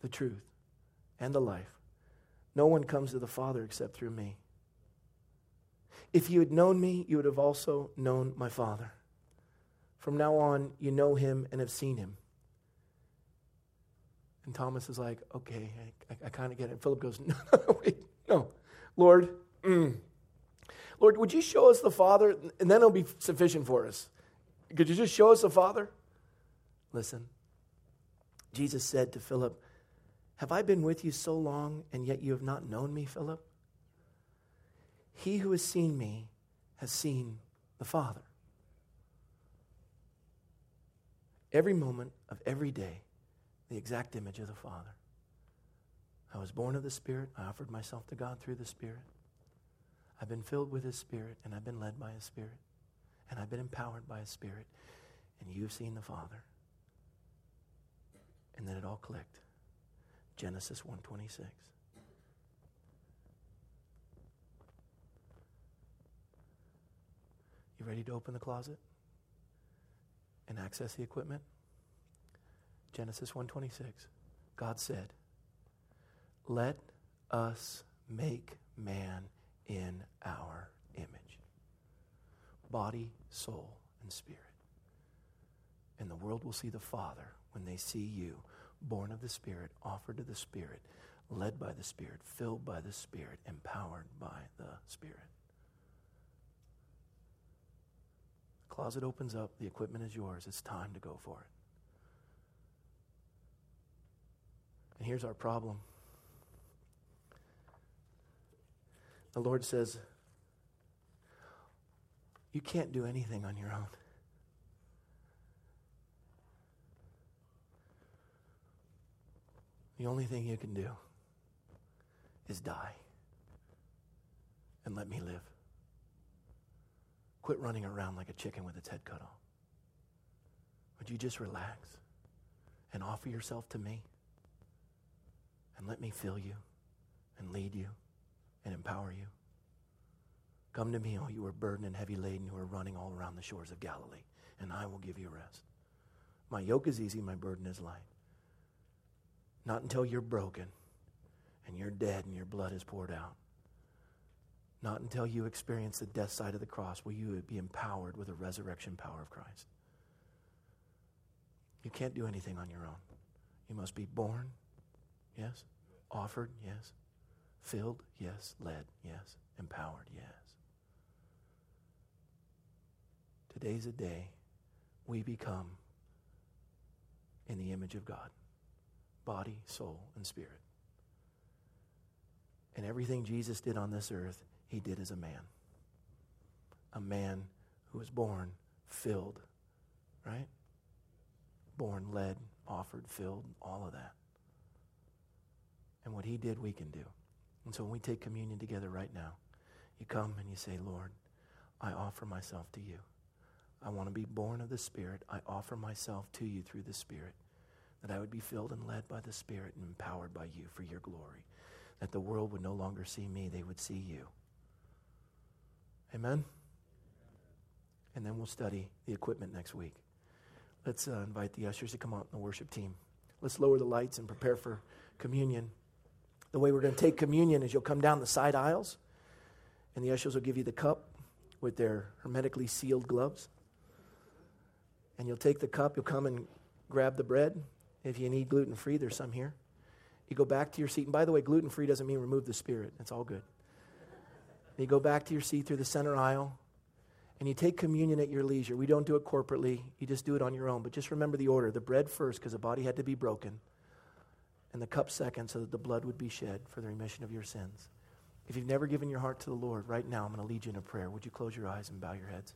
the truth, and the life. No one comes to the Father except through me. If you had known me, you would have also known my Father. From now on, you know him and have seen him. And Thomas is like, okay, I, I, I kind of get it. And Philip goes, no, no, wait, no. Lord, mm. Lord, would you show us the Father? And then it'll be sufficient for us. Could you just show us the Father? Listen, Jesus said to Philip, have I been with you so long, and yet you have not known me, Philip? He who has seen me has seen the Father. Every moment of every day, the exact image of the Father. I was born of the Spirit. I offered myself to God through the Spirit. I've been filled with His Spirit, and I've been led by His Spirit, and I've been empowered by His Spirit, and you've seen the Father. And then it all clicked. Genesis one twenty-six. You ready to open the closet and access the equipment? Genesis one twenty-six. God said, let us make man in our image. Body, soul, and spirit. And the world will see the Father when they see you, born of the Spirit, offered to the Spirit, led by the Spirit, filled by the Spirit, empowered by the Spirit. The closet opens up. The equipment is yours. It's time to go for it. And here's our problem. The Lord says, you can't do anything on your own. The only thing you can do is die and let me live. Quit running around like a chicken with its head cut off. Would you just relax and offer yourself to me and let me fill you and lead you and empower you? Come to me, all you who are burdened and heavy laden, who are running all around the shores of Galilee, and I will give you rest. My yoke is easy, my burden is light. Not until you're broken and you're dead and your blood is poured out. Not until you experience the death side of the cross will you be empowered with the resurrection power of Christ. You can't do anything on your own. You must be born, yes. Offered, yes. Filled, yes. Led, yes. Empowered, yes. Today's a day we become in the image of God. Body, soul, and spirit. And everything Jesus did on this earth, he did as a man. A man who was born, filled, right? Born, led, offered, filled, all of that. And what he did, we can do. And so when we take communion together right now, you come and you say, Lord, I offer myself to you. I want to be born of the Spirit. I offer myself to you through the Spirit, that I would be filled and led by the Spirit and empowered by you for your glory, that the world would no longer see me, they would see you. Amen? And then we'll study the equipment next week. Let's uh, invite the ushers to come out, and the worship team. Let's lower the lights and prepare for communion. The way we're going to take communion is you'll come down the side aisles, and the ushers will give you the cup with their hermetically sealed gloves. And you'll take the cup, you'll come and grab the bread. If you need gluten-free, there's some here. You go back to your seat. And by the way, gluten-free doesn't mean remove the Spirit. It's all good. You go back to your seat through the center aisle, and you take communion at your leisure. We don't do it corporately. You just do it on your own. But just remember the order. The bread first, because the body had to be broken, and the cup second, so that the blood would be shed for the remission of your sins. If you've never given your heart to the Lord, right now I'm going to lead you in a prayer. Would you close your eyes and bow your heads?